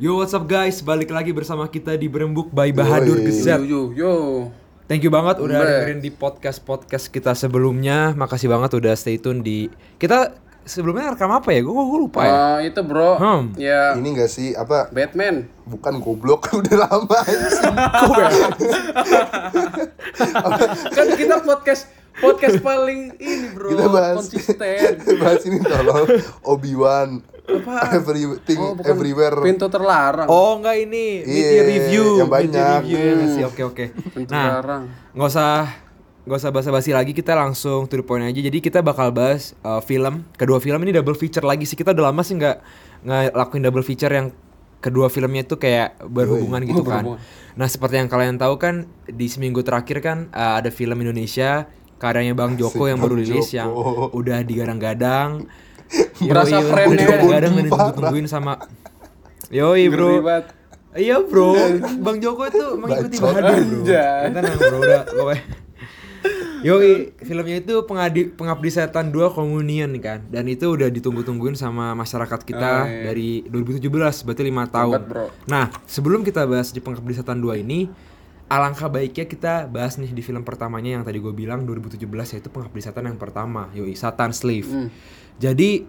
Yo, what's up guys? Balik lagi bersama kita di Berembuk by Bahadur Gezat. Yo. Thank you banget udah dengerin di podcast-podcast kita sebelumnya. Makasih banget udah stay tune di kita sebelumnya rekam apa ya? Gue lupa ya. Itu bro. Ya. Ini enggak sih apa? Batman. Bukan goblok, udah lama sih. Kan kita podcast paling ini bro. Kita bahas, konsisten. Bahas ini tolong Obi-Wan. Apa? Everything Everywhere. Pintu Terlarang. Oh, enggak ini. Media review. Yang banyak. Oke. Pintu Terlarang. Enggak usah basa-basi lagi, kita langsung to the point aja. Jadi kita bakal bahas film. Kedua film ini double feature lagi sih. Kita udah lama sih enggak lakuin double feature yang kedua filmnya itu kayak berhubungan gitu kan. Nah, seperti yang kalian tahu kan di seminggu terakhir kan ada film Indonesia karyanya Bang Joko yang baru rilis yang udah digadang-gadang. Berasa friend-nya kadang ditungguin sama Yoi bro. Iya bro, Bang Joko itu mengikuti Bahadur bro. Kita nang bro udah pokoknya. Yoi, filmnya itu Pengabdi Setan 2 Komunian kan. Dan itu udah ditunggu-tungguin sama masyarakat kita dari 2017, berarti 5 tahun. Nah, sebelum kita bahas di Pengabdi Setan 2 ini, alangkah baiknya kita bahas nih di film pertamanya yang tadi gue bilang 2017, yaitu Pengabdi Setan yang pertama, yoi, Satan Slave. Jadi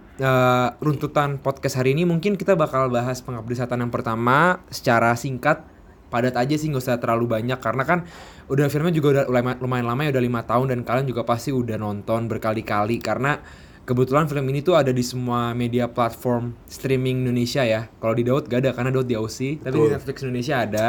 runtutan podcast hari ini mungkin kita bakal bahas Pengabdi Setan yang pertama secara singkat, padat aja sih, gak usah terlalu banyak. Karena kan udah filmnya juga udah lumayan lama ya, udah 5 tahun dan kalian juga pasti udah nonton berkali-kali. Karena kebetulan film ini tuh ada di semua media platform streaming Indonesia ya. Kalau di Daud gak ada karena Daud di OC, tapi di Netflix Indonesia ada.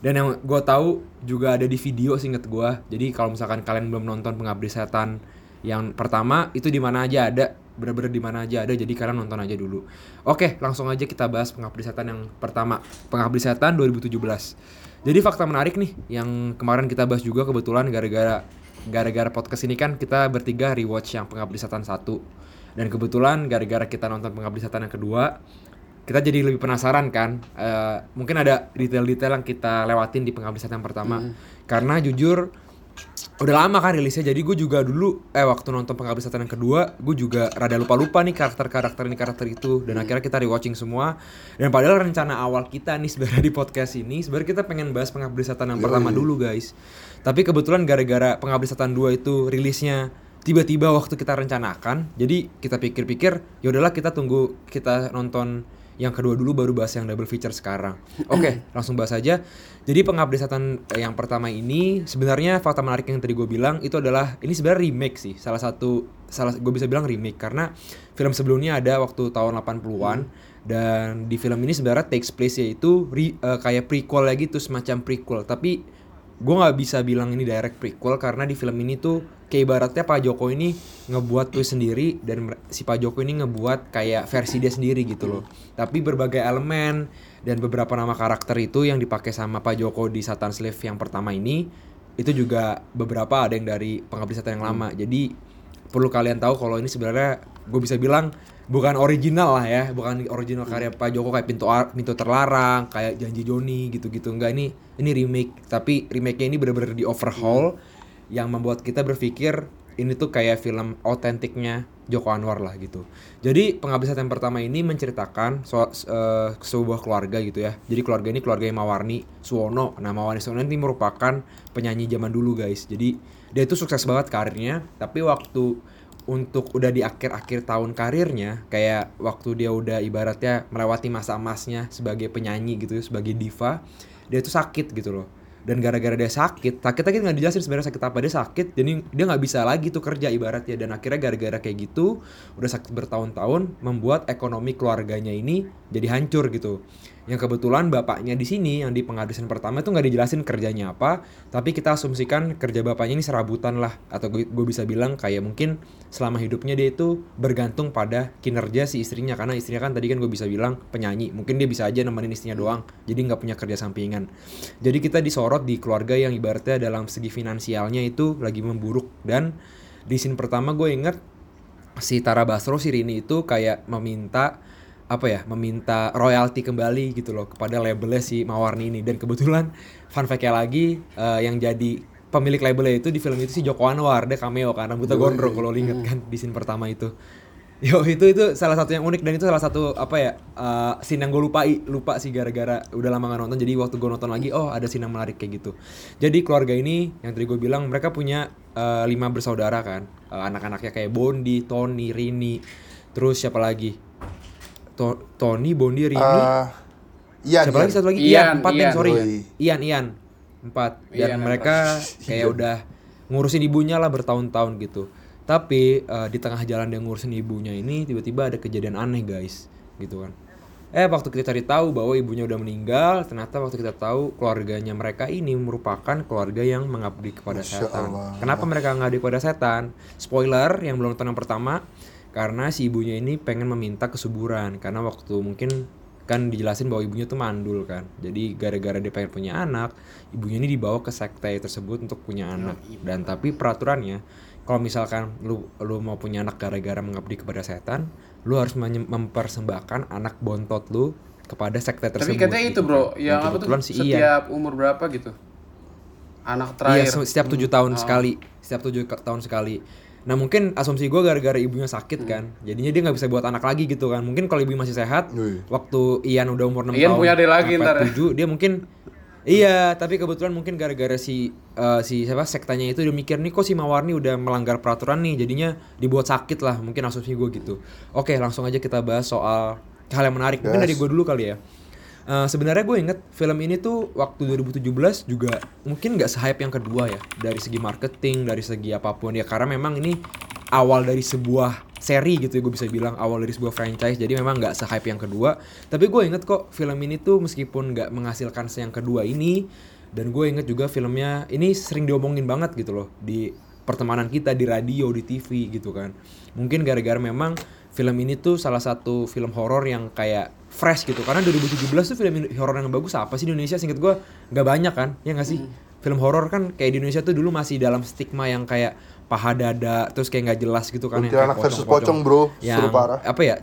Dan yang gue tahu juga ada di video seinget gue. Jadi kalau misalkan kalian belum nonton Pengabdi Setan yang pertama, itu di mana aja ada, bener-bener di mana aja ada. Jadi kalian nonton aja dulu. Oke, langsung aja kita bahas Pengabdi Setan yang pertama, Pengabdi Setan 2017. Jadi fakta menarik nih yang kemarin kita bahas juga kebetulan gara-gara podcast ini kan kita bertiga rewatch yang Pengabdi Setan 1. Dan kebetulan gara-gara kita nonton Pengabdi Setan yang kedua, kita jadi lebih penasaran kan, mungkin ada detail-detail yang kita lewatin di Pengabdi Setan yang pertama. Karena jujur udah lama kan rilisnya, jadi gue juga dulu waktu nonton Pengabdi Setan yang kedua gue juga rada lupa-lupa nih karakter-karakter ini karakter itu. Dan akhirnya kita rewatching semua. Dan padahal rencana awal kita nih sebenarnya di podcast ini sebenarnya kita pengen bahas Pengabdi Setan yang pertama dulu guys. Tapi kebetulan gara-gara Pengabdi Setan 2 itu rilisnya tiba-tiba waktu kita rencanakan, jadi kita pikir-pikir yaudahlah kita tunggu kita nonton yang kedua dulu baru bahas yang double feature sekarang. Oke, langsung bahas aja. Jadi Pengabdi Setan yang pertama ini sebenarnya fakta menarik yang tadi gue bilang itu adalah ini sebenarnya remake sih. Salah gue bisa bilang remake karena film sebelumnya ada waktu tahun 80-an dan di film ini sebenarnya takes place yaitu kayak prequel ya gitu, semacam prequel. Tapi gue enggak bisa bilang ini direct prequel karena di film ini tuh kayak ibaratnya Pak Joko ini ngebuat twist sendiri dan si Pak Joko ini ngebuat kayak versi dia sendiri gitu loh. Tapi berbagai elemen dan beberapa nama karakter itu yang dipakai sama Pak Joko di Satan Slave yang pertama ini itu juga beberapa ada yang dari Pengabdi Setan yang lama. Jadi perlu kalian tahu kalau ini sebenarnya gue bisa bilang bukan original lah ya, bukan original karya Pak Joko kayak Pintu Terlarang, kayak Janji Joni gitu-gitu. Enggak, ini remake, tapi remake-nya ini benar-benar di overhaul. Yang membuat kita berpikir ini tuh kayak film autentiknya Joko Anwar lah gitu. Jadi Pengabdi Setan pertama ini menceritakan sebuah keluarga gitu ya. Jadi keluarga ini keluarga Mawarni Suwono. Nah, Mawarni Suwono ini merupakan penyanyi zaman dulu guys. Jadi dia itu sukses banget karirnya. Tapi waktu untuk udah di akhir-akhir tahun karirnya, kayak waktu dia udah ibaratnya melewati masa emasnya sebagai penyanyi gitu ya, sebagai diva, dia itu sakit gitu loh. Dan gara-gara dia sakit nggak dijelasin sebenarnya sakit apa, dia sakit jadi dia nggak bisa lagi tuh kerja ibaratnya. Dan akhirnya gara-gara kayak gitu udah sakit bertahun-tahun membuat ekonomi keluarganya ini jadi hancur gitu. Yang kebetulan bapaknya di sini yang di pengabdian pertama itu nggak dijelasin kerjanya apa, tapi kita asumsikan kerja bapaknya ini serabutan lah, atau gue bisa bilang kayak mungkin selama hidupnya dia itu bergantung pada kinerja si istrinya, karena istrinya kan tadi kan gue bisa bilang penyanyi, mungkin dia bisa aja nemenin istrinya doang, jadi nggak punya kerja sampingan. Jadi kita disorot di keluarga yang ibaratnya dalam segi finansialnya itu lagi memburuk. Dan di scene pertama gue inget si Tara Basro si Rini itu kayak meminta royalti kembali gitu loh kepada labelnya si Mawarni ini. Dan kebetulan fun fact-nya lagi yang jadi pemilik labelnya itu di film itu si Joko Anwar, dia cameo kan, rambutnya gondrong kalau lo inget kan di scene pertama itu. Yo itu salah satu yang unik, dan itu salah satu apa ya scene yang gue lupa sih gara-gara udah lama gak nonton. Jadi waktu gue nonton lagi, oh ada scene yang menarik kayak gitu. Jadi keluarga ini yang tadi gue bilang mereka punya 5 bersaudara kan, anak-anaknya kayak Bondi, Tony, Rini, terus siapa lagi? Tony, Bondi, Rini. Ian, siapa Ian. Lagi satu lagi? Ian, empat. Dan Ian mereka kayak udah ngurusin ibunya lah bertahun-tahun gitu. Tapi di tengah jalan dia ngurusin ibunya ini tiba-tiba ada kejadian aneh guys, gitu kan. Waktu kita cari tahu bahwa ibunya udah meninggal, ternyata waktu kita tahu keluarganya mereka ini merupakan keluarga yang mengabdi kepada setan. Kenapa mereka mengabdi kepada setan? Spoiler yang belum nonton yang pertama, karena si ibunya ini pengen meminta kesuburan, karena waktu mungkin kan dijelasin bahwa ibunya tuh mandul kan. Jadi gara-gara dia pengen punya anak, ibunya ini dibawa ke sekte tersebut untuk punya anak. Dan tapi peraturannya kalau misalkan lu mau punya anak gara-gara mengabdi kepada setan, lu harus mempersembahkan anak bontot lu kepada sekte tersebut. Tapi katanya gitu, itu bro, kan. Yang apa tuh si setiap Ian. Umur berapa gitu? Anak terakhir. Iya, setiap 7 tahun sekali. Setiap 7 tahun sekali. Nah mungkin asumsi gue gara-gara ibunya sakit kan, jadinya dia gak bisa buat anak lagi gitu kan. Mungkin kalau ibu masih sehat, waktu Ian udah umur 6 Ian tahun punya adik lagi ntar 7, dia mungkin iya, tapi kebetulan mungkin gara-gara si siapa sektanya itu udah mikir nih kok si Mawarni udah melanggar peraturan nih, jadinya dibuat sakit lah, mungkin asumsi gue gitu. Oke, langsung aja kita bahas soal hal yang menarik, mungkin dari gue dulu kali ya. Sebenarnya gue inget film ini tuh waktu 2017 juga mungkin gak se-hype yang kedua ya. Dari segi marketing, dari segi apapun ya. Karena memang ini awal dari sebuah seri gitu ya, gue bisa bilang. Awal dari sebuah franchise, jadi memang gak se-hype yang kedua. Tapi gue inget kok film ini tuh meskipun gak menghasilkan yang kedua ini. Dan gue inget juga filmnya, ini sering diomongin banget gitu loh. Di pertemanan kita, di radio, di TV gitu kan. Mungkin gara-gara memang film ini tuh salah satu film horor yang kayak fresh gitu. Karena 2017 tuh film horor yang bagus apa sih di Indonesia? Seinget gue gak banyak kan, ya gak sih? Film horor kan kayak di Indonesia tuh dulu masih dalam stigma yang kayak paha dada, terus kayak gak jelas gitu kan. Kuntilanak versus pocong bro, seru parah. Apa ya,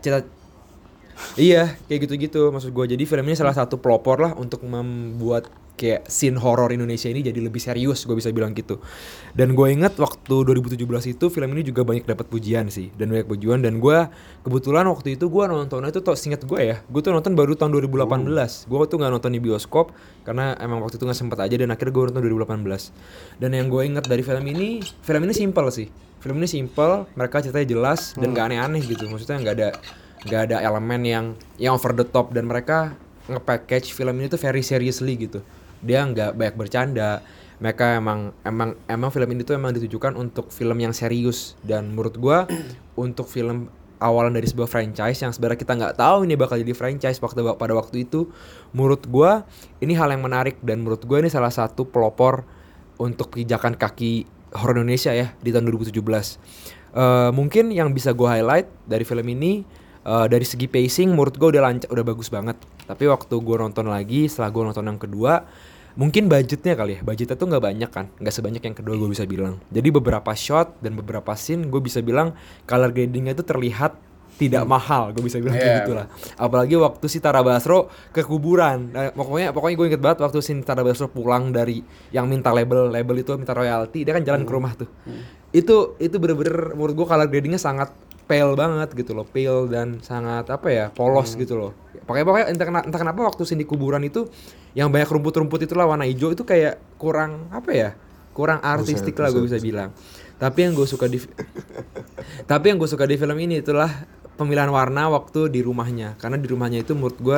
iya kayak gitu-gitu maksud gue. Jadi film ini salah satu pelopor lah untuk membuat kayak scene horor Indonesia ini jadi lebih serius, gue bisa bilang gitu. Dan gue inget waktu 2017 itu film ini juga banyak dapat pujian sih, dan banyak pujian. Dan gue kebetulan waktu itu gue nontonnya itu seinget gue ya, gue tuh nonton baru tahun 2018. Gue tuh gak nonton di bioskop karena emang waktu itu gak sempet aja, dan akhirnya gue nonton 2018. Dan yang gue inget dari film ini simple sih. Film ini simple, mereka ceritanya jelas dan gak aneh-aneh gitu. Maksudnya gak ada elemen yang over the top, dan mereka nge-package film ini tuh very seriously gitu. Dia gak banyak bercanda. Mereka emang film ini tuh emang ditujukan untuk film yang serius. Dan menurut gue untuk film awalan dari sebuah franchise yang sebenarnya kita gak tahu ini bakal jadi franchise pada waktu itu, menurut gue ini hal yang menarik. Dan menurut gue ini salah satu pelopor untuk pijakan kaki horor Indonesia ya di tahun 2017. Mungkin yang bisa gue highlight dari film ini, dari segi pacing menurut gue udah lancar, udah bagus banget. Tapi waktu gue nonton lagi, setelah gue nonton yang kedua, mungkin budgetnya kali ya, budgetnya tuh gak banyak kan, gak sebanyak yang kedua gue bisa bilang. Jadi beberapa shot dan beberapa scene gue bisa bilang color gradingnya tuh terlihat tidak mahal, gue bisa bilang kayak gitulah. Apalagi waktu si Tara Basro ke kuburan. Nah, pokoknya gue inget banget waktu si Tara Basro pulang dari yang minta label itu minta royalti, dia kan jalan ke rumah tuh. Itu bener-bener menurut gue color gradingnya sangat pale banget gitu loh, pale dan sangat apa ya, polos gitu loh. Pokoknya entah kenapa waktu scene di kuburan itu yang banyak rumput-rumput itulah warna hijau itu kayak kurang apa ya, kurang artistik lah gue bisa bilang. Tapi yang gue suka di film ini itulah pemilihan warna waktu di rumahnya, karena di rumahnya itu menurut gue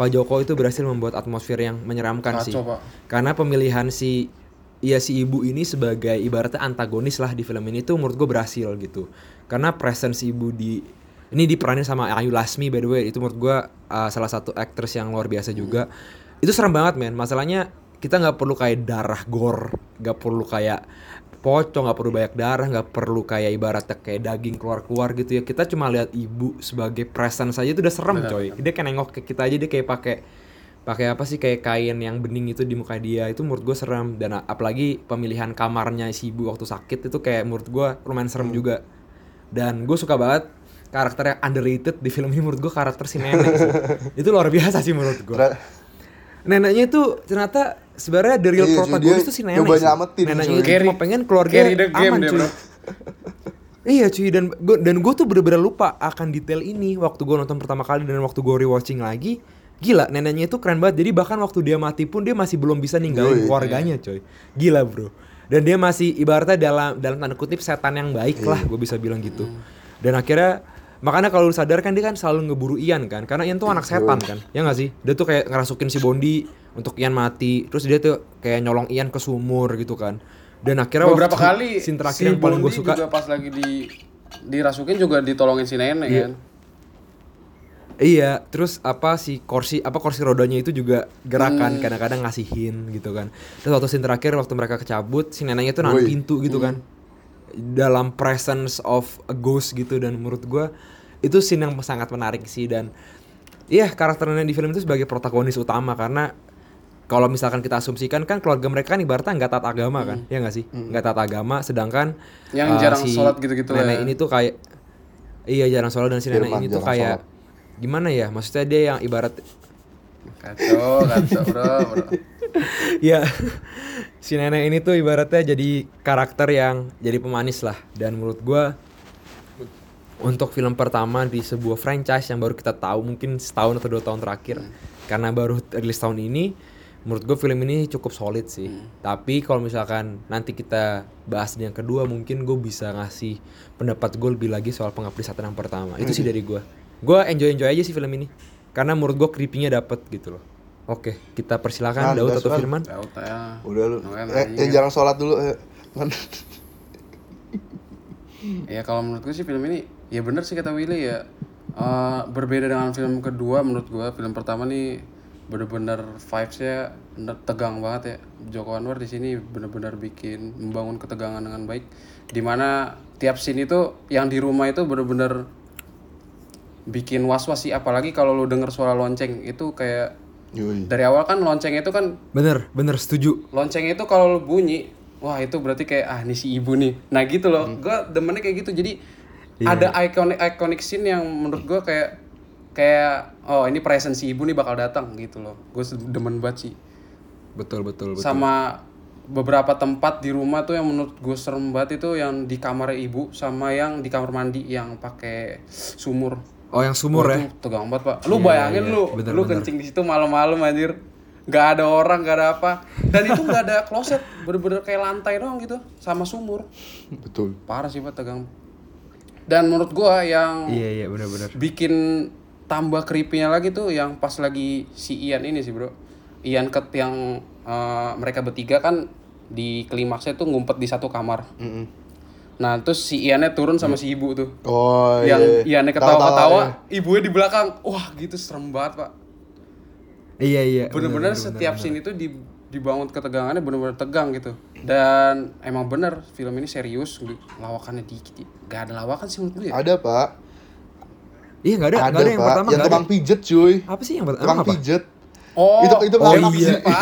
Pak Joko itu berhasil membuat atmosfer yang menyeramkan. Kacau, sih. Pak. Karena pemilihan si ibu ini sebagai ibaratnya antagonis lah di film ini tuh menurut gue berhasil gitu. Karena presence ibu ini diperanin sama Ayu Lasmi, by the way. Itu menurut gue salah satu aktris yang luar biasa juga. Itu serem banget men. Masalahnya kita gak perlu kayak darah gore, gak perlu kayak pocong, gak perlu banyak darah, gak perlu kayak ibaratnya kayak daging keluar-keluar gitu ya. Kita cuma lihat ibu sebagai presence aja itu udah serem coy. Dia kayak nengok ke kita aja, dia kayak pakai apa sih, kayak kain yang bening itu di muka dia, itu menurut gue serem. Dan apalagi pemilihan kamarnya si ibu waktu sakit itu kayak menurut gue lumayan serem juga. Dan gue suka banget karakter yang underrated di film ini, menurut gue karakter si nenek sih. Itu luar biasa sih menurut gue. Neneknya itu ternyata sebenarnya the real protagonis itu si nenek. Neneknya itu cuma pengen keluarga aman cuy. Iya cuy, dan gue tuh bener-bener lupa akan detail ini waktu gue nonton pertama kali dan waktu gue rewatching lagi. Gila, neneknya itu keren banget. Jadi bahkan waktu dia mati pun dia masih belum bisa ninggalin keluarganya coy. Gila bro. Dan dia masih ibaratnya dalam tanda kutip setan yang baik lah, gue bisa bilang gitu. Dan akhirnya makanya kalau lu sadar kan dia kan selalu ngeburu Ian kan, karena Ian tuh anak setan kan, ya gak sih? Dia tuh kayak ngerasukin si Bondi untuk Ian mati, terus dia tuh kayak nyolong Ian ke sumur gitu kan. Dan akhirnya beberapa kali scene terakhir si yang paling gue suka juga pas lagi dirasukin juga ditolongin si nenek kan. Iya, terus apa si kursi rodanya itu juga gerakan kadang-kadang ngasihin gitu kan. Terus waktu scene terakhir waktu mereka kecabut, si neneknya tuh nahan pintu gitu kan. Dalam presence of a ghost gitu, dan menurut gua itu scene yang sangat menarik sih. Dan iya, karakter nenek di film itu sebagai protagonis utama, karena kalau misalkan kita asumsikan kan keluarga mereka kan ibaratnya nggak taat agama kan, ya nggak sih? Nggak taat agama, sedangkan yang jarang si sholat gitu-gitu nenek ini tuh kayak jarang sholat, dan si nenek ini tuh kayak sholat. Gimana ya, maksudnya dia yang ibarat kacau bro. Ya, si nenek ini tuh ibaratnya jadi karakter yang jadi pemanis lah. Dan menurut gue untuk film pertama di sebuah franchise yang baru kita tahu mungkin setahun atau 2 tahun terakhir, karena baru rilis tahun ini, menurut gue film ini cukup solid sih. Tapi kalau misalkan nanti kita bahas yang kedua, mungkin gue bisa ngasih pendapat gue lebih lagi soal Pengabdi Setan yang pertama. Itu sih dari gue. Gue enjoy aja sih film ini, karena menurut gue creepy-nya dapet gitu loh. Oke, kita persilakan Daud atau Firman. Daud ya. Udah lu. Yang jarang sholat dulu. Ya kalau menurut gue sih film ini, ya bener sih kata Willy ya. Berbeda dengan film kedua menurut gue. Film pertama nih bener-bener vibes-nya tegang banget ya. Joko Anwar di sini bener-bener bikin membangun ketegangan dengan baik. Dimana tiap scene itu yang di rumah itu bener-bener bikin was-was sih, apalagi kalau lu denger suara lonceng itu kayak dari awal kan lonceng itu kan bener setuju. Lonceng itu kalau lu bunyi, wah itu berarti kayak nih si ibu nih. Nah gitu loh, gue demennya kayak gitu. Jadi ada iconic scene yang menurut gue kayak ini presence si ibu nih bakal datang gitu loh. Gue demen banget sih. Betul. Sama beberapa tempat di rumah tuh yang menurut gue serem banget itu yang di kamar ibu sama yang di kamar mandi yang pakai sumur. Oh yang sumur ya? Tegang banget pak. Lu bayangin lu kencing di situ malam-malam anjir. Gak ada orang, gak ada apa. Dan itu gak ada kloset, bener-bener kayak lantai doang gitu sama sumur. Betul. Parah sih pak, tegang. Dan menurut gua yang iya bener-bener bikin tambah creepy-nya lagi tuh yang pas lagi si Ian ini sih bro. Ian yang mereka bertiga kan di klimaksnya tuh ngumpet di satu kamar. Nah terus si Iannya turun sama si ibu tuh. Oh iya. Yang Iannya ketawa-ketawa, ibunya di belakang. Wah gitu serem banget pak. Iya. Bener-bener setiap scene itu dibangun ketegangannya bener-bener tegang gitu. Dan emang bener film ini serius. Lawakannya dikit. Gak ada lawakan sih menurut gue ya. Ada pak. Iya gak ada. Ada yang pak. Pertama yang tukang pijet cuy. Apa sih yang pertama? Tukang pijet. Oh itu iya pak.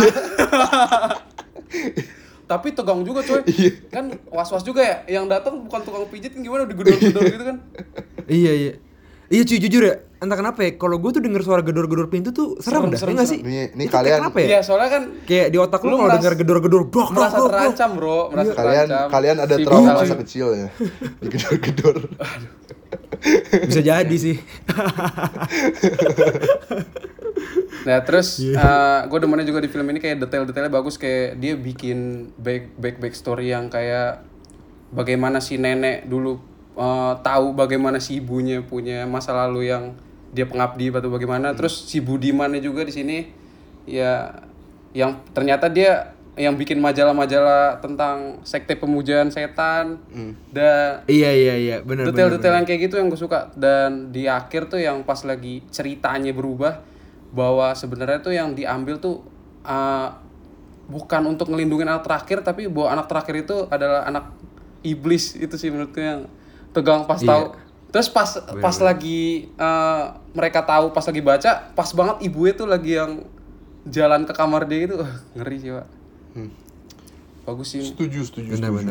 Tapi tegang juga coy, kan was-was juga ya, yang datang bukan tukang pijit gimana digedor-gedor gitu kan. Iya cuy jujur ya, entah kenapa ya, kalau gue tuh denger suara gedor-gedor pintu tuh serem dah, ya gak sih? Ini kalian, kenapa ya? Iya soalnya kan kayak di otak lu kalau denger gedor-gedor merasa terancam bro, merasa terancam. Kalian ada trauma masa kecil ya, digedor-gedor. Bisa jadi sih. Nah terus gue demennya juga di film ini kayak detail-detailnya bagus. Kayak dia bikin backstory yang kayak bagaimana si nenek dulu tahu bagaimana si ibunya punya masa lalu yang dia pengabdi atau bagaimana. Terus si Budimannya juga di sini ya, yang ternyata dia yang bikin majalah-majalah tentang sekte pemujaan setan. Dan iya benar. Detail-detail yang kayak gitu yang gue suka. Dan di akhir tuh yang pas lagi ceritanya berubah bahwa sebenarnya tuh yang diambil tuh bukan untuk ngelindungin anak terakhir, tapi bahwa anak terakhir itu adalah anak iblis. Itu sih menurut gue yang tegang pas tahu. Terus pas lagi mereka tahu pas lagi baca, pas banget ibunya tuh lagi yang jalan ke kamar dia itu. Ngeri sih pak. Bagus sih. Setuju. Bener.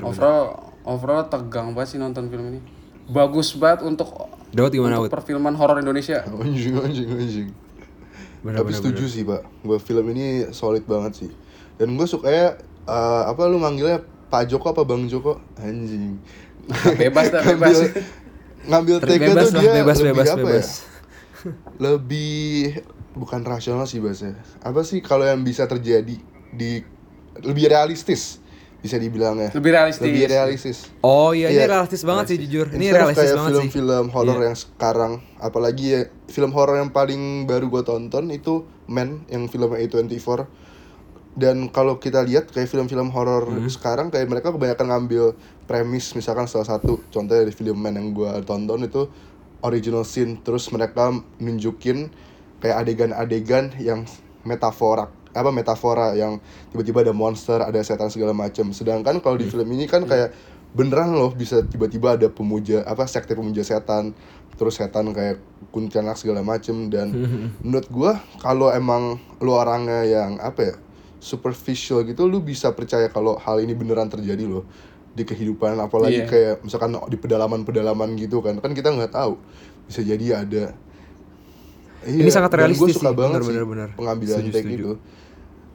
Overall tegang banget sih nonton film ini. Bagus banget untuk perfilman horor Indonesia. Anjing. Tapi setuju sih pak, buat film ini solid banget sih. Dan gue sukanya apa lu manggilnya Pak Joko apa Bang Joko? Anjing. Bebas lah, bebas. Ngambil TK tuh dia bebas. Ya? Lebih bukan rasional sih bahasanya. Apa sih kalau yang bisa terjadi di lebih realistis bisa dibilangnya. Lebih realistis. Oh iya, ini realistis banget sih jujur. Ini realistis banget sih. Film-film horor yang sekarang, apalagi ya film horor yang paling baru gue tonton itu Men, yang filmnya A24. Dan kalau kita lihat kayak film-film horor sekarang kayak mereka kebanyakan ngambil premis, misalkan salah satu contohnya dari film Men yang gue tonton itu original scene, terus mereka nunjukin kayak adegan-adegan yang metafora yang tiba-tiba ada monster, ada setan segala macam. Sedangkan kalau di film ini kan kayak beneran loh bisa tiba-tiba ada sekte pemuja setan, terus setan kayak kuntilanak segala macam. Dan menurut gue kalau emang lu orangnya yang superficial gitu, lu bisa percaya kalau hal ini beneran terjadi loh di kehidupan, apalagi kayak misalkan di pedalaman-pedalaman gitu kan kita nggak tahu bisa jadi ada. Ini sangat realistis sih, benar-benar pengambilan take itu.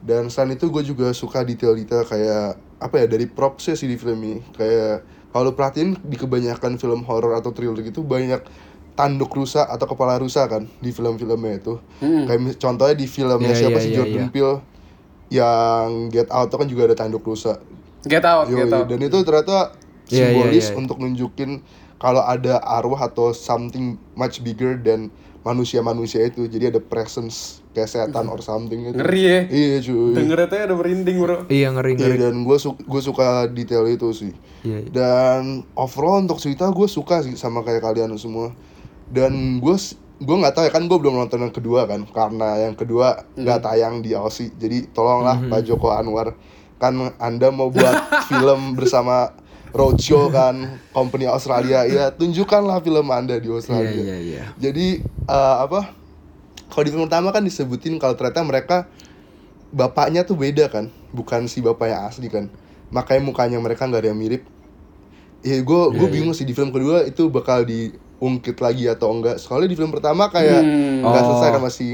Dan selain itu gue juga suka detail-detail kayak dari propsnya sih di film ini. Kayak kalau perhatiin di kebanyakan film horor atau thriller gitu banyak tanduk rusa atau kepala rusa kan di film-filmnya itu. Kayak contohnya di filmnya Jordan Peele yang Get Out kan juga ada tanduk rusa. Get Out. Dan itu ternyata simbolis untuk nunjukin kalau ada arwah atau something much bigger than manusia-manusia itu. Jadi ada presence kayak setan or something gitu. Ngeri ya? Iya cuy, dengernya tuh ada merinding bro. Iya ngeri. Iya, dan gue suka detail itu sih. Iya. Dan overall untuk cerita gue suka sih sama kayak kalian semua. Dan gue nggak tahu ya, kan gue belum nonton yang kedua kan, karena yang kedua nggak tayang di Aussie. Jadi tolonglah Pak Joko Anwar, kan Anda mau buat film bersama roadshow kan company Australia, ya tunjukkanlah film Anda di Australia. Yeah. Jadi kalau di film pertama kan disebutin kalau ternyata mereka bapaknya tuh beda kan, bukan si bapaknya asli kan, makanya mukanya mereka nggak ada yang mirip. Gue bingung sih di film kedua itu bakal diungkit lagi atau enggak. Soalnya di film pertama kayak nggak selesai kan, masih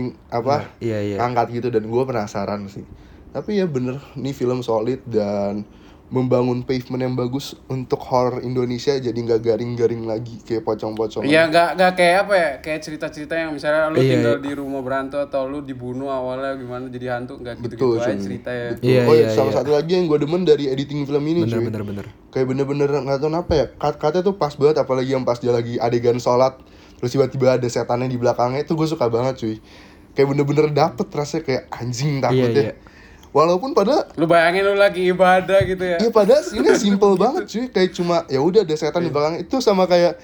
angkat gitu, dan gue penasaran sih. Tapi ya bener, ini film solid dan membangun pavement yang bagus untuk horror Indonesia, jadi nggak garing-garing lagi kayak pocong-pocong. Iya, nggak kayak kayak cerita-cerita yang misalnya lu tinggal di rumah berhantu atau lu dibunuh awalnya gimana jadi hantu, nggak gitu-gitu aja ceritanya. Salah satu lagi yang gue demen dari editing film ini cuy. Bener. Kayak bener-bener nggak tahu kenapa ya, cut-cutnya tuh pas banget, apalagi yang pas dia lagi adegan sholat terus tiba-tiba ada setannya di belakangnya, itu gue suka banget cuy. Kayak bener-bener dapet rasanya, kayak anjing takutnya. Walaupun pada lu bayangin lu lagi ibadah gitu ya. Iya, padahal ini simple banget cuy, kayak cuma ya udah ada setan di belakang itu, sama kayak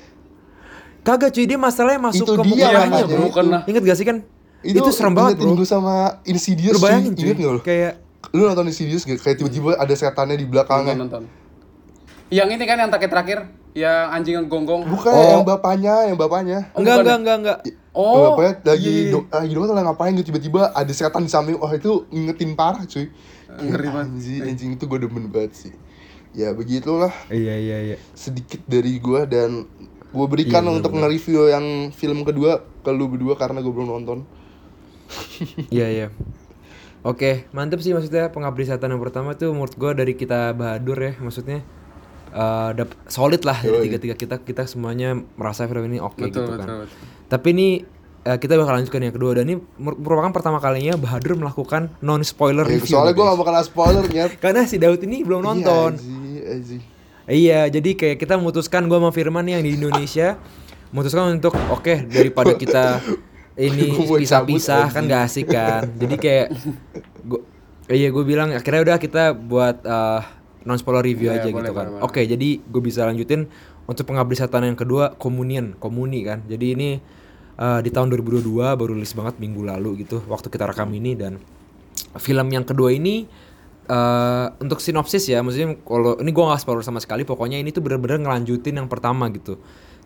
kagak cuy, dia masalahnya masuk ke mukanya bro. Ingat gak sih kan? Itu serem banget bro. Itu sama Insidious. Lu bayangin cuy, inget gak lu? Kayak lu nonton Insidious gak? Kayak tiba-tiba ada setannya di belakangnya. Nonton. Yang ini kan yang terakhir, yang anjing yang gonggong. Bukan yang bapaknya. Enggak. Bapaknya lagi dokter lah ngapain gitu, tiba-tiba ada setan di samping. Itu ngingetin parah cuy. Ngeri banget. Anjing itu gue demen banget sih. Ya begitulah. Iya. Sedikit dari gue, dan gue berikan untuk nge-review yang film kedua ke lu berdua karena gue belum nonton. Iya. Oke, mantep sih, maksudnya Pengabdi Setan yang pertama tuh menurut gue dari kita Bahadur ya, maksudnya solid lah dari tiga-tiga kita semuanya merasa film ini oke gitu kan. Betul. Tapi ini kita bakal lanjutkan yang kedua, dan ini merupakan pertama kalinya Bahadur melakukan non-spoiler review. Soalnya gue gak bakal spoiler ya. Karena si Daud ini belum nonton. Iya, jadi kayak kita memutuskan, gue sama Firman yang di Indonesia memutuskan untuk daripada kita ini pisah-pisah kan gak asik kan. Jadi kayak gue bilang akhirnya udah kita buat non-spoiler review aja boleh, gitu kan. Oke, jadi gue bisa lanjutin untuk Pengabdi Setan yang kedua, Komuni kan. Jadi ini di tahun 2022 baru rilis banget minggu lalu gitu waktu kita rekam ini. Dan film yang kedua ini untuk sinopsis ya, maksudnya kalau ini gue nggak spoiler sama sekali. Pokoknya ini tuh bener-bener ngelanjutin yang pertama gitu.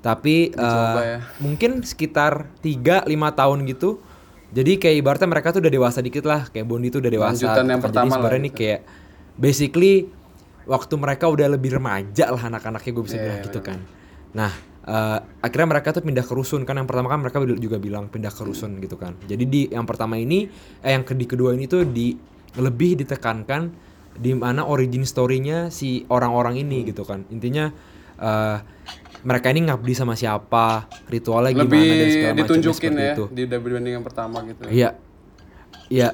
Tapi mungkin sekitar 3-5 tahun gitu. Jadi kayak ibaratnya mereka tuh udah dewasa dikit lah, kayak Bondi tuh udah dewasa. Lanjutan yang pertama lah. Ini kayak basically waktu mereka udah lebih remaja lah anak-anaknya, gue bisa bilang gitu kan. Nah, akhirnya mereka tuh pindah ke rusun kan. Yang pertama kan mereka juga bilang pindah ke rusun gitu kan. Jadi di yang pertama ini, yang kedua ini tuh lebih ditekankan di mana origin story-nya si orang-orang ini gitu kan. Intinya mereka ini ngabdi sama siapa, ritualnya gimana lebih dan segala macam ditunjukin ya itu di dibanding yang pertama gitu. Iya, iya.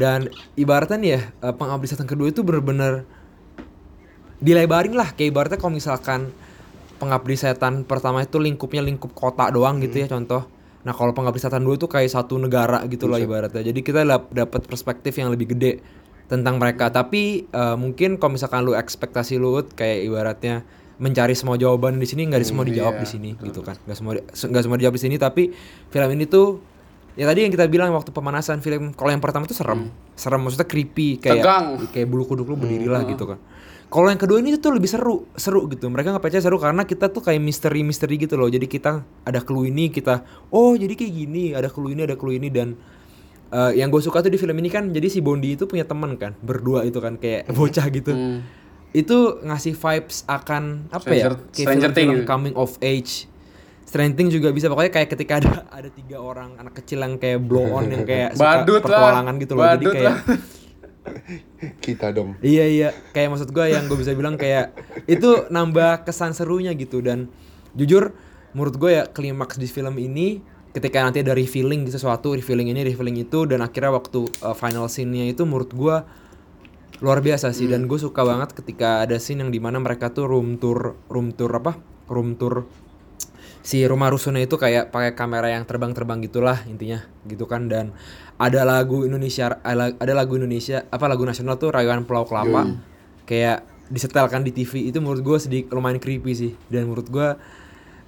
Dan ibaratnya nih ya, Pengabdi Setan kedua itu benar-benar dilebarin lah. Kayak ibaratnya kalau misalkan Pengabdi Setan pertama itu lingkupnya lingkup kota doang gitu ya contoh. Nah kalau Pengabdi Setan 2 itu kayak satu negara gitu loh ibaratnya. Jadi kita dapat perspektif yang lebih gede tentang mereka. Tapi mungkin kalau misalkan lu ekspektasi lu kayak ibaratnya mencari semua jawaban di sini, nggak semua dijawab di sini gitu kan. Nggak semua dijawab di sini. Tapi film ini tuh ya tadi yang kita bilang waktu pemanasan film, kalau yang pertama tuh serem, serem maksudnya creepy kayak tegang, kayak bulu kuduk lu berdiri lah gitu kan. Kalau yang kedua ini tuh lebih seru gitu. Mereka nggak percaya seru karena kita tuh kayak misteri gitu loh. Jadi kita ada clue ini, kita oh jadi kayak gini, ada clue ini dan yang gue suka tuh di film ini kan jadi si Bondi itu punya teman kan berdua itu kan kayak bocah gitu. Itu ngasih vibes akan apa Stranger Things, coming of age. Strengthening juga bisa, pokoknya kayak ketika ada 3 orang anak kecil yang kayak blow on yang kayak suka pertualangan gitu loh. Jadi kayak kita dong. Iya, kayak maksud gue yang gue bisa bilang kayak itu nambah kesan serunya gitu. Dan jujur menurut gue ya klimaks di film ini ketika nanti ada revealing sesuatu, revealing ini, revealing itu, dan akhirnya waktu final scene-nya itu menurut gue luar biasa sih. Dan gue suka banget ketika ada scene yang dimana mereka tuh room tour si rumah rusunnya itu kayak pakai kamera yang terbang-terbang gitulah intinya gitu kan. Dan ada lagu Indonesia apa lagu nasional tuh Rayuan Pulau Kelapa kayak disetelkan di TV. Itu menurut gue sedikit lumayan creepy sih. Dan menurut gue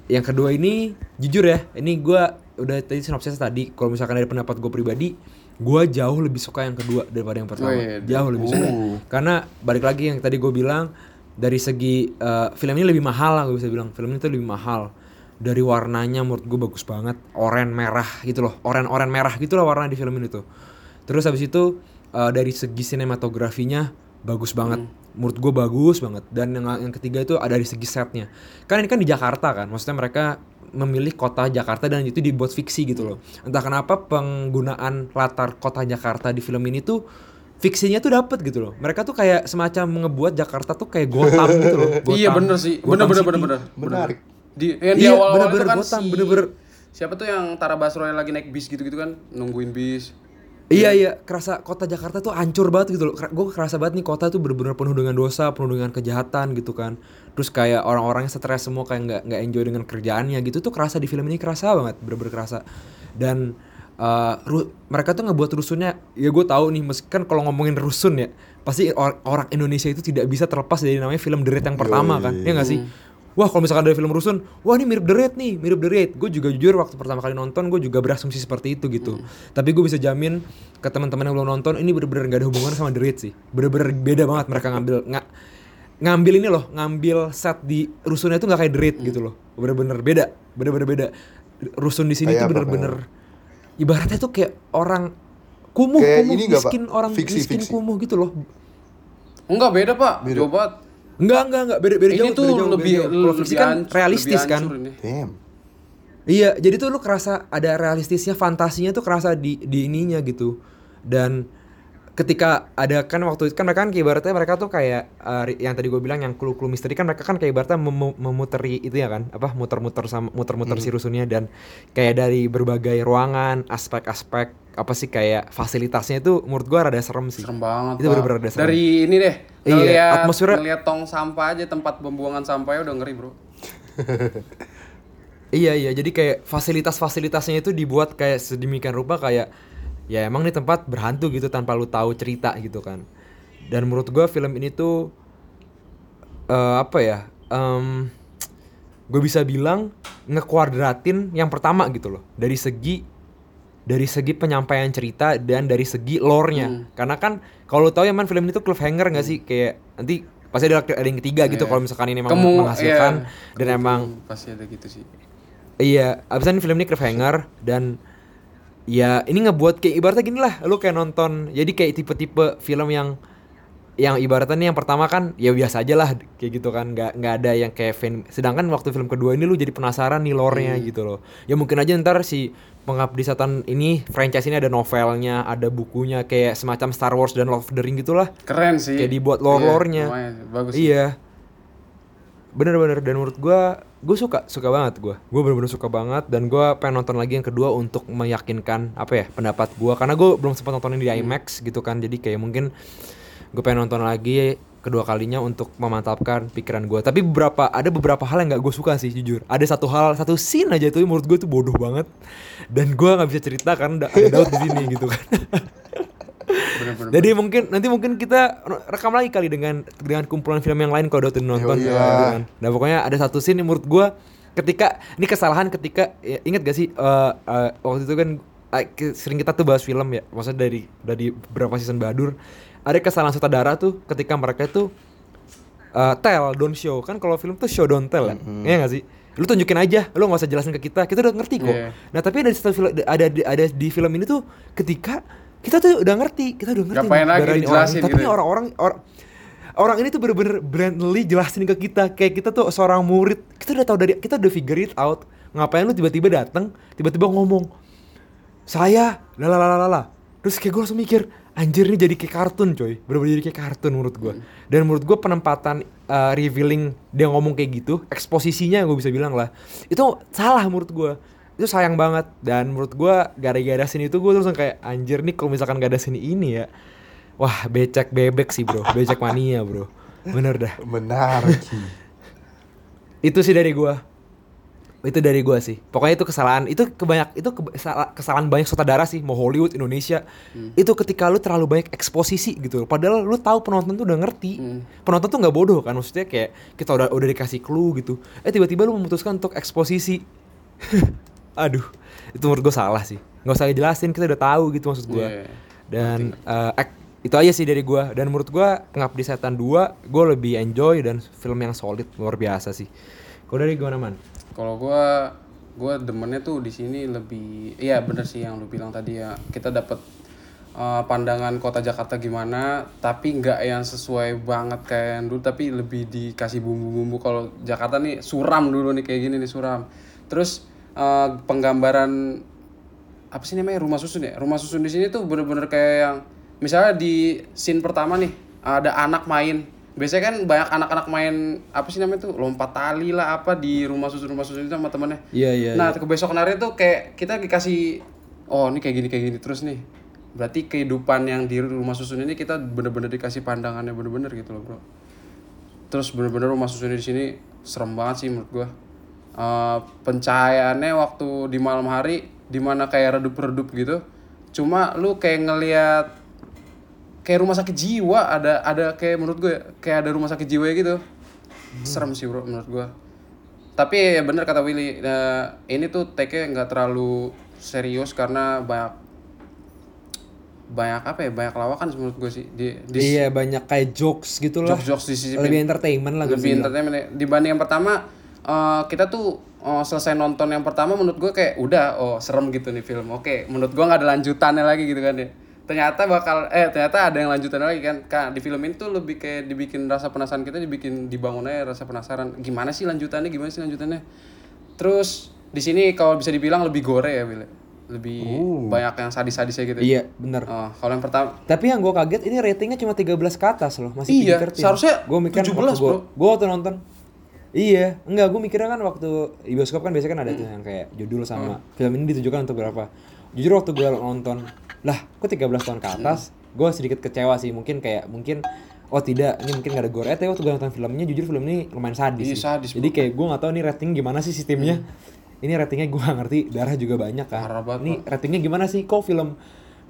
yang kedua ini jujur ya, ini gue udah tadi sinopsis tadi, kalau misalkan dari pendapat gue pribadi, gue jauh lebih suka yang kedua daripada yang pertama. Jauh lebih suka karena balik lagi yang tadi gue bilang dari segi film ini lebih mahal lah, gue bisa bilang film ini tuh lebih mahal. Dari warnanya menurut gue bagus banget, oranye merah gitu loh, oranye merah gitu loh warna di film ini tuh. Terus habis itu dari segi sinematografinya bagus banget, menurut gue bagus banget. Dan yang ketiga itu ada dari segi setnya, kan ini kan di Jakarta kan, maksudnya mereka memilih kota Jakarta dan itu dibuat fiksi gitu loh. Entah kenapa penggunaan latar kota Jakarta di film ini tuh fiksinya tuh dapet gitu loh. Mereka tuh kayak semacam ngebuat Jakarta tuh kayak Gotham gitu loh. Gotham, iya bener sih, bener. Menarik. Di awal-awal itu kan Gotham, siapa tuh yang Tara Basro yang lagi naik bis gitu-gitu kan, nungguin bis. Iya, kerasa kota Jakarta tuh hancur banget gitu loh. Gue kerasa banget nih kota tuh bener-bener penuh dengan dosa, penuh dengan kejahatan gitu kan. Terus kayak orang-orangnya stres semua, kayak nggak enjoy dengan kerjaannya gitu. Tuh kerasa di film ini, kerasa banget, bener-bener kerasa. Dan mereka tuh ngebuat rusunnya, ya gue tahu nih, kan kalau ngomongin rusun ya, pasti orang Indonesia itu tidak bisa terlepas dari namanya film Deret yang pertama kan, ya nggak sih? Wah kalau misalkan dari film rusun, wah ini mirip The Raid nih, Gue juga jujur waktu pertama kali nonton gue juga berasumsi seperti itu gitu. Tapi gue bisa jamin ke teman-teman yang belum nonton, ini bener-bener nggak ada hubungannya sama The Raid sih. Bener-bener beda banget mereka ngambil ini loh, ngambil set di rusunnya itu nggak kayak The Raid gitu loh. Bener-bener beda. Rusun di sini tuh bener-bener ibaratnya tuh kayak orang kumuh miskin, orang miskin kumuh gitu loh. Enggak beda pak, coba. Enggak, beda jauh. Ini tuh lebih kan realistis kan. Iya, jadi tuh lu kerasa ada realistisnya, fantasinya tuh kerasa di ininya gitu. Dan ketika ada kan waktu itu kan mereka kan kayak ibaratnya mereka tuh kayak yang tadi gue bilang yang clue-clue misteri kan mereka kan kayak ibaratnya memuteri itu ya kan, apa muter-muter si rusunnya. Dan kayak dari berbagai ruangan, aspek-aspek apa sih kayak fasilitasnya itu menurut gue rada serem sih. Serem banget. Itu bener-bener rada serem. Dari ini deh, ngeliat tong sampah aja, tempat pembuangan sampahnya udah ngeri bro. Iya, jadi kayak fasilitasnya itu dibuat kayak sedemikian rupa kayak ya emang nih tempat berhantu gitu tanpa lu tahu cerita gitu kan. Dan menurut gue film ini tuh gue bisa bilang ngekuadratin yang pertama gitu loh, dari segi penyampaian cerita dan dari segi lore-nya. Karena kan kalau lu tahu ya man, film ini tuh cliffhanger nggak sih, kayak nanti pasti ada yang ketiga gitu. Kalau misalkan ini emang menghasilkan dan emang pasti ada gitu sih. Iya, abisan film ini cliffhanger dan ya ini ngebuat kayak ibaratnya gini lah, lu kayak nonton, jadi kayak tipe-tipe film yang ibaratnya nih yang pertama kan ya biasa aja lah kayak gitu kan, nggak ada yang kayak fan. Sedangkan waktu film kedua ini lu jadi penasaran nih lore-nya gitu loh. Ya mungkin aja ntar si Pengabdi Setan ini, franchise ini ada novelnya, ada bukunya, kayak semacam Star Wars dan Lord of the Ring gitulah. Keren sih. Kayak dibuat lore-lore-nya. Iya. bener-bener. Dan menurut gue suka banget, gue bener-bener suka banget, dan gue pengen nonton lagi yang kedua untuk meyakinkan apa ya pendapat gue, karena gue belum sempat nontonin di IMAX gitu kan, jadi kayak mungkin gue pengen nonton lagi kedua kalinya untuk memantapkan pikiran gue. Tapi ada beberapa hal yang nggak gue suka sih jujur. Ada satu scene aja itu menurut gue tuh bodoh banget, dan gue nggak bisa cerita karena ada Daud di sini gitu kan. Bener. Jadi mungkin kita rekam lagi kali dengan kumpulan film yang lain kalau Daud nonton. Iya. Nah pokoknya ada satu scene yang menurut gue ketika ini kesalahan ketika ya, ingat gak sih waktu itu kan sering kita tuh bahas film ya, maksudnya dari beberapa season Bahadur. Ada kesalahan sutradara tuh ketika mereka tuh tell, don't show. Kan kalau film tuh show, don't tell kan? Iya gak sih? Lu tunjukin aja, lu gak usah jelasin ke kita udah ngerti kok. Yeah. Nah tapi ada di film ini tuh ketika kita tuh udah ngerti, ngapain lagi dijelasin gitu. Tapi orang ini tuh bener-bener bluntly jelasin ke kita. Kayak kita tuh seorang murid, kita udah tahu kita udah figure it out. Ngapain lu tiba-tiba datang, tiba-tiba ngomong saya, lalalala. Terus kayak gue langsung mikir, anjir ini jadi kayak kartun coy, bener-bener jadi kayak kartun menurut gue. Dan menurut gue penempatan revealing dia ngomong kayak gitu, eksposisinya gue bisa bilang lah, itu salah menurut gue, itu sayang banget. Dan menurut gue gara-gara sini itu gue terus kayak anjir nih kalau misalkan gak ada sini ini ya, wah becek bebek sih bro, becek mania bro, bener dah. Benar. Itu sih dari gue. Itu dari gue sih, pokoknya itu kesalahan, kesalahan banyak sutradara sih, mau Hollywood, Indonesia. Itu ketika lu terlalu banyak eksposisi gitu, padahal lu tahu penonton tuh udah ngerti. Penonton tuh nggak bodoh kan, maksudnya kayak kita udah dikasih clue gitu, tiba-tiba lu memutuskan untuk eksposisi. Aduh, itu menurut gue salah sih, nggak usah jelasin, kita udah tahu gitu maksud gue. Dan itu aja sih dari gue. Dan menurut gue Pengabdi Setan 2 gue lebih enjoy, dan film yang solid luar biasa sih. Kalau dari gimana Man? Kalau gue demennya tuh di sini lebih, iya bener sih yang lu bilang tadi ya, kita dapat pandangan kota Jakarta gimana, tapi nggak yang sesuai banget kayak yang dulu, tapi lebih dikasih bumbu-bumbu. Kalau Jakarta nih suram dulu nih kayak gini nih suram. Terus penggambaran apa sih namanya rumah susun di sini tuh bener-bener kayak yang misalnya di scene pertama nih ada anak main. Biasanya kan banyak anak-anak main apa sih namanya tuh lompat tali lah apa di rumah susun itu sama temennya. Iya. Nah kebesokan hari tuh kayak kita dikasih oh ini kayak gini terus nih. Berarti kehidupan yang di rumah susun ini kita bener-bener dikasih pandangannya bener-bener gitu loh bro. Terus bener-bener rumah susunnya di sini serem banget sih menurut gua. Pencahayaannya waktu di malam hari dimana kayak redup-redup gitu. Cuma lu kayak ngelihat kayak rumah sakit jiwa, ada kayak menurut gue kayak ada rumah sakit jiwa gitu. Serem sih bro menurut gue. Tapi ya bener kata Willy, ini tuh take-nya nggak terlalu serius karena banyak apa ya, banyak lawakan menurut gue sih. Iya banyak kayak jokes gitu lah. Jokes di sisi lebih entertainment lah. Lebih entertainment ya. Dibanding yang pertama, kita tuh selesai nonton yang pertama menurut gue kayak udah serem gitu nih film. Oke, menurut gue nggak ada lanjutannya lagi gitu kan ya. Ternyata ada yang lanjutan lagi kan di film ini tuh lebih kayak dibikin rasa penasaran, kita dibikin dibangunnya rasa penasaran gimana sih lanjutannya. Terus di sini kalau bisa dibilang lebih gore ya Wil, lebih banyak yang sadis-sadisnya gitu. Iya benar. Kalau yang pertama tapi yang gue kaget ini ratingnya cuma 13 ke atas loh, masih iya, PG-13. Iya seharusnya 17 bro. Gue waktu nonton iya, enggak, gue mikirnya kan waktu di bioskop kan biasanya kan ada tuh yang kayak judul sama film ini ditujukan untuk berapa. Jujur waktu gue nonton, lah kok 13 tahun ke atas, gue sedikit kecewa sih, mungkin oh tidak, ini mungkin gak ada gore. Tapi waktu gue nonton filmnya, jujur film ini lumayan sadis, sadis. Jadi kayak gue gak tahu nih rating gimana sih sistemnya. Ini ratingnya gue gak ngerti, darah juga banyak kan. Ini ratingnya gimana sih, kok film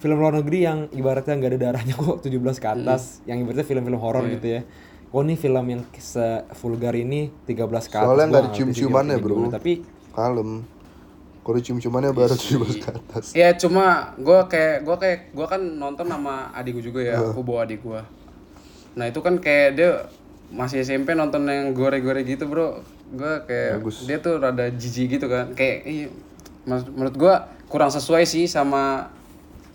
luar negeri yang ibaratnya gak ada darahnya kok 17 ke atas, yang ibaratnya film-film horor gitu ya. Oh ini film yang se-vulgar ini 13 ke atas. Soalnya gak ada cium-ciumannya bro, tapi kalem. Kalau cium-ciumannya baru 17 ke atas. Iya cuma gue kan nonton sama adik gue juga ya, aku bawa adik gue. Nah itu kan kayak dia masih SMP nonton yang gore-gore gitu bro. Gue kayak bagus. Dia tuh rada jijik gitu kan. Kayak menurut gue kurang sesuai sih sama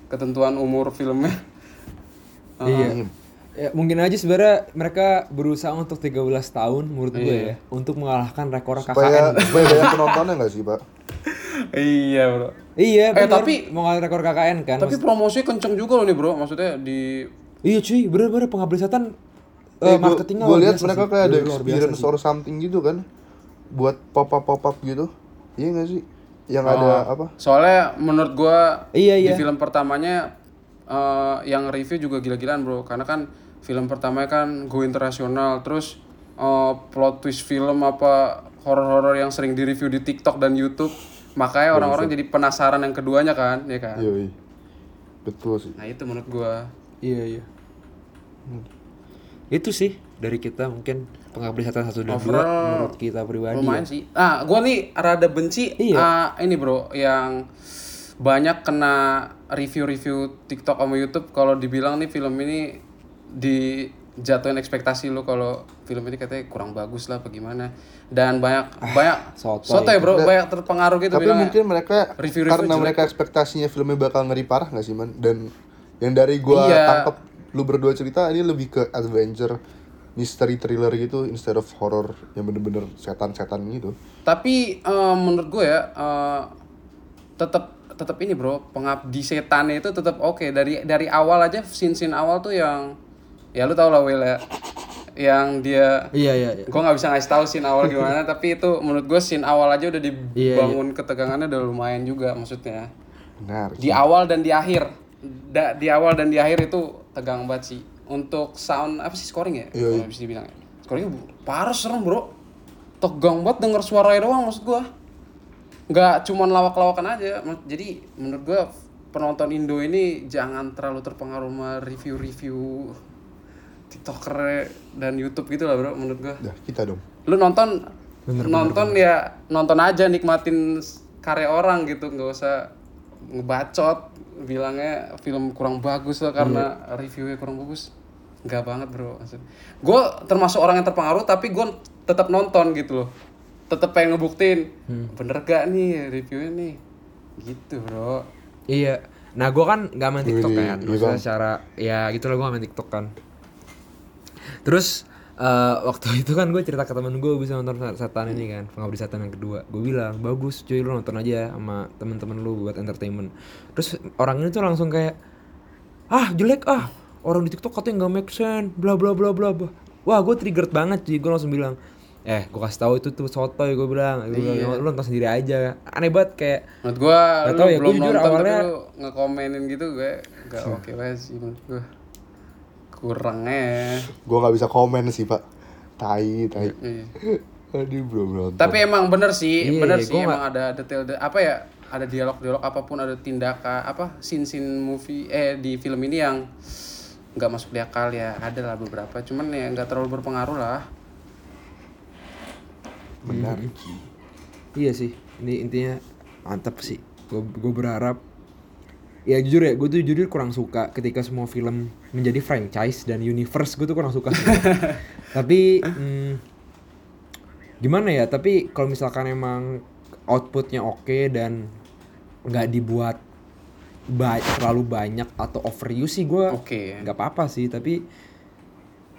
ketentuan umur filmnya. Iya. Ya, mungkin aja sebenarnya mereka berusaha untuk 13 tahun menurut gue ya, untuk mengalahkan rekor KKN. Supaya banyak penontonnya nggak sih pak? Iya bro. Iya. Bener, tapi mau ngalahin rekor KKN kan. Tapi promosinya kenceng juga loh nih bro, maksudnya di. Iya cuy, bener-bener Pengabdi Setan marketingnya gue lihat mereka kayak ada experience or something gitu kan, buat pop-up gitu. Iya nggak sih? Yang ada apa? Soalnya menurut gue di film pertamanya yang review juga gila-gilaan bro, karena kan film pertamanya kan go internasional, terus plot twist film apa horor-horor yang sering direview di TikTok dan YouTube, makanya orang-orang jadi penasaran yang keduanya kan, ya kan? Iya, betul sih. Nah itu menurut gue. Iya. Itu sih dari kita mungkin Pengabdi Setan 1 dan 2 menurut kita pribadi. Lumayan ya. Sih. Ah, gua nih rada benci ini bro yang banyak kena review-review TikTok sama YouTube kalau dibilang nih film ini dijatuhin ekspektasi lu kalau film ini katanya kurang bagus lah apa gimana. Dan banyak sotoy ya bro, banyak terpengaruh gitu bilangnya. Tapi mungkin mereka review karena jelek. Mereka ekspektasinya filmnya bakal ngeri parah enggak sih, Man? Dan yang dari gua tangkap lu berdua cerita ini lebih ke adventure mystery thriller gitu instead of horror yang bener-bener setan-setan gitu. Tapi menurut gue tetap ini bro, Pengabdi Setan itu tetap oke. Dari awal aja scene awal tuh yang ya lu tau lah Will ya, yang dia gue nggak bisa ngasih tahu scene awal gimana tapi itu menurut gue scene awal aja udah dibangun ketegangannya udah lumayan juga maksudnya. Benar. Di awal dan di akhir itu tegang banget sih. Untuk sound apa sih scoring ya? Iya. Bisa dibilang. Scoringnya parah serem bro. Tegang banget denger suaranya doang maksud gua. Enggak cuman lawak-lawakan aja. Jadi menurut gua penonton Indo ini jangan terlalu terpengaruh sama review-review TikToker dan YouTube gitu lah bro menurut gua. Nah, kita dong. Lu nonton ya nonton aja nikmatin karya orang gitu, enggak usah ngebacot bilangnya film kurang bagus lah karena reviewnya kurang bagus. Enggak banget bro. Gue termasuk orang yang terpengaruh tapi gue tetap nonton gitu loh, tetap pengen ngebuktiin bener gak nih reviewnya nih gitu bro. Iya. Nah gue kan gak main TikTok kan, maksudnya secara ya gitu loh, gue gak main TikTok kan. Terus waktu itu kan gue cerita ke temen gue bisa nonton setan ini kan, Pengabdi Setan yang kedua. Gue bilang bagus cuy, lu nonton aja sama temen-temen lu buat entertainment. Terus orang ini tuh langsung kayak jelek orang di TikTok katanya nggak make sense bla bla bla bla. Wah gue triggered banget cuy, gue langsung bilang gue kasih tahu itu tuh sotoy, gue bilang lu nonton sendiri aja. Aneh banget kayak menurut gue lu tahu, belum nonton awalnya, tapi lu ngekomenin gitu gue nggak oke banget sih menurut gue. Kurangnya gue gak bisa komen sih pak. Tai Aduh bro. Tapi emang bener sih, emang ada detail apa ya, ada dialog-dialog apapun, ada tindakan apa scene-scene movie di film ini yang gak masuk di akal ya. Ada lah beberapa, cuman ya gak terlalu berpengaruh lah. Benar. Iya sih, ini intinya mantep sih. Gue berharap ya jujur ya, gue tuh jujur kurang suka ketika semua film menjadi franchise dan universe, gue tuh kurang suka. Tapi gimana ya, tapi kalau misalkan emang outputnya oke dan nggak dibuat terlalu banyak atau overuse sih gue nggak apa-apa sih. Tapi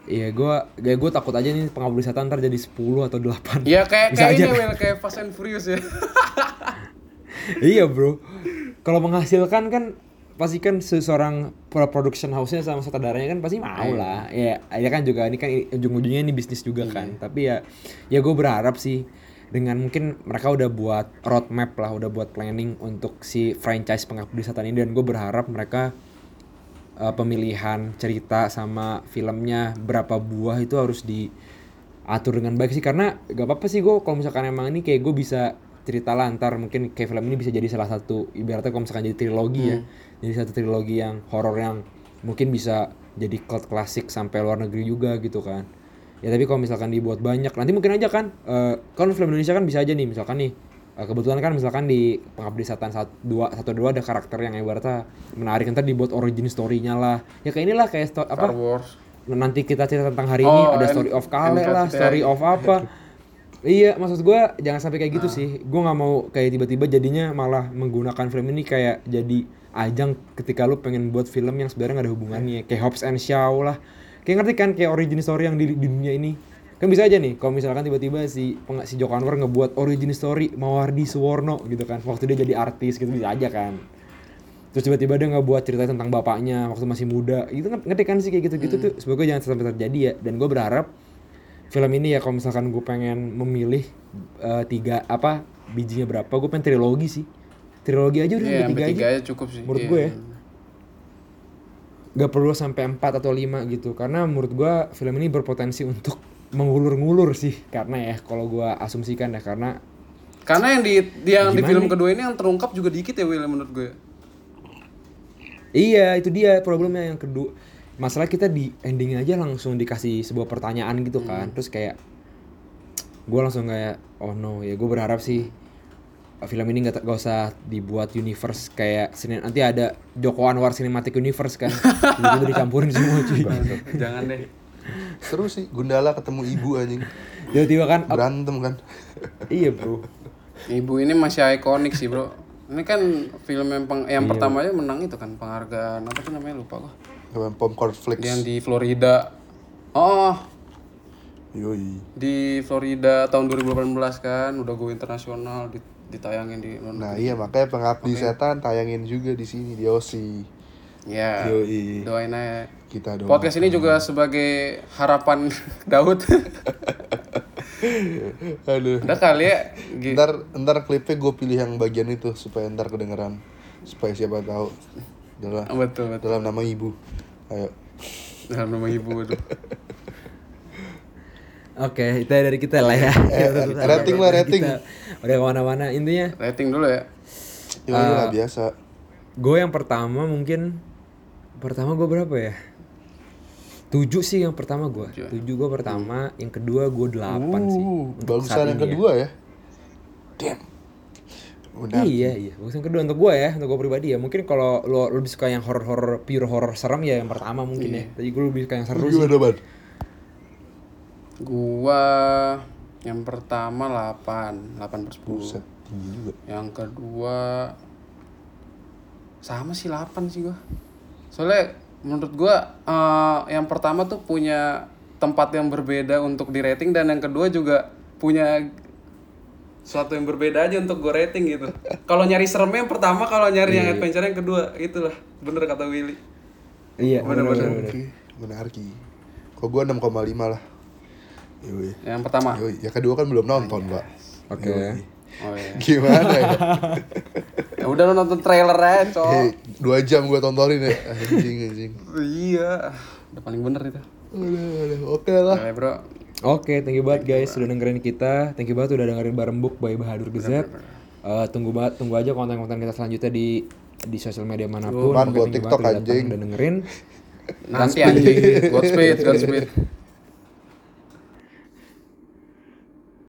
ya gue takut aja nih Pengabdi Setan ntar jadi 10 atau 8 ya kayak ini Will, kayak Fast and Furious ya. Iya bro, kalau menghasilkan kan pasti kan seseorang production house-nya sama sutradaranya kan pasti mau lah. Ya, dia kan juga ini kan ujung-ujungnya ini bisnis juga kan. Tapi ya gue berharap sih dengan mungkin mereka udah buat roadmap lah, udah buat planning untuk si franchise Pengabdi Setan ini, dan gue berharap mereka pemilihan cerita sama filmnya berapa buah itu harus diatur dengan baik sih. Karena gak apa-apa sih gue kalau misalkan emang ini kayak gue bisa cerita lantar, mungkin kayak film ini bisa jadi salah satu ibaratnya kalau misalkan jadi trilogi ya, jadi satu trilogi yang horor yang mungkin bisa jadi cult klasik sampai luar negeri juga gitu kan ya. Tapi kalau misalkan dibuat banyak nanti mungkin aja kan kan film Indonesia kan bisa aja nih misalkan nih kebetulan kan misalkan di Pengabdi Setan 1, 2 ada karakter yang ibaratnya menarik, ntar dibuat origin story-nya lah ya, kayak inilah kayak Star Wars nanti kita cerita tentang hari ini ada story of Kale lah, story of apa. Iya, maksud gue jangan sampai kayak gitu sih. Gue nggak mau kayak tiba-tiba jadinya malah menggunakan film ini kayak jadi ajang ketika lu pengen buat film yang sebenarnya nggak ada hubungannya. Kayak Hobbs and Shaw lah. Kayak ngerti kan, kayak origin story yang di dunia ini. Kan bisa aja nih, kalau misalkan tiba-tiba si Joko Anwar ngebuat origin story Mawarni Suwono gitu kan. Waktu dia jadi artis gitu bisa aja kan. Terus tiba-tiba dia ngebuat cerita tentang bapaknya waktu masih muda. Itu ngeri kan sih kayak gitu-gitu tuh. Semoga jangan sampai terjadi ya. Dan gue berharap film ini ya, kalau misalkan gue pengen memilih tiga apa bijinya berapa, gue pengen trilogi sih. Trilogi aja udah sampai tiga aja cukup sih. Menurut gue ya. Gak perlu sampai 4 atau 5 gitu, karena menurut gue film ini berpotensi untuk mengulur-ngulur sih, karena ya kalau gue asumsikan ya, karena yang di film kedua ini yang terungkap juga dikit ya Will, menurut gue. Iya itu dia problemnya yang kedua. Masalah kita di ending aja langsung dikasih sebuah pertanyaan gitu kan. Terus kayak gue langsung kayak oh no ya. Gue berharap sih film ini gak usah dibuat universe kayak nanti ada Joko Anwar Cinematic Universe kan. Itu dicampurin semua cuy. Jangan deh. Seru sih Gundala ketemu ibu anjing. Tiba-tiba kan berantem kan. Iya bro. Ibu ini masih ikonik sih bro. Ini kan film yang pertama aja menang itu kan penghargaan apa tuh namanya lupa gua. Popcorn Flix yang di Florida. Oh. Yoi. Di Florida tahun 2018 kan udah go internasional ditayangin di London. Nah, iya makanya Pengabdi Setan tayangin juga di sini di Aussie. Ya. Yoi. Doain aja. Kita doain. Podcast ini juga sebagai harapan Daud. Aduh. Udah kali ya. Ntar klipnya gue pilih yang bagian itu supaya ntar kedengeran. Supaya siapa tahu. Betul. Dalam nama ibu. Ayo. Dalam nama ibu. Aduh. Oke, itu dari kita lah ya. Rating. Udah kemana-mana intinya. Rating dulu ya. Iya, biasa. Gue yang pertama mungkin. Pertama gue berapa ya? 7 sih yang pertama gue. 7 gue pertama. Yang kedua gue 8 sih. Bagusan yang kedua ya. Damn. Benar. Iya. Yang kedua untuk gue ya, untuk gue pribadi ya. Mungkin kalau lo lebih suka yang horror, pure horror serem ya yang pertama mungkin ya. Tapi gue lebih suka yang seru sih. Gue yang pertama 8/10. Buset, tinggi juga. Yang kedua sama sih 8 sih gue. Soalnya menurut gue yang pertama tuh punya tempat yang berbeda untuk di rating, dan yang kedua juga punya suatu yang berbeda aja untuk gue rating gitu. Kalau nyari seremnya yang pertama, kalau nyari yang adventure yang kedua, itulah bener kata Willy. Iya bener. Menarik. Kok gue 6,5 lah. Yui. Yang pertama. Yui. Yang kedua kan belum nonton pak. Oke. Oh, iya. Gimana ya? Ya udah lo nonton trailer aja cok. 2 jam gue tontonin ya. Anjing. Iya. Udah paling bener itu. Udah. Oke lah. Oke bro. Oke, thank you banget guys sudah dengerin kita. Thank you banget udah dengerin Berembuk by Bahadur Gezet. Tunggu aja konten-konten kita selanjutnya di sosial media manapun. Buat TikTok anjing. Udah dengerin. Nanti anjing. Godspeed.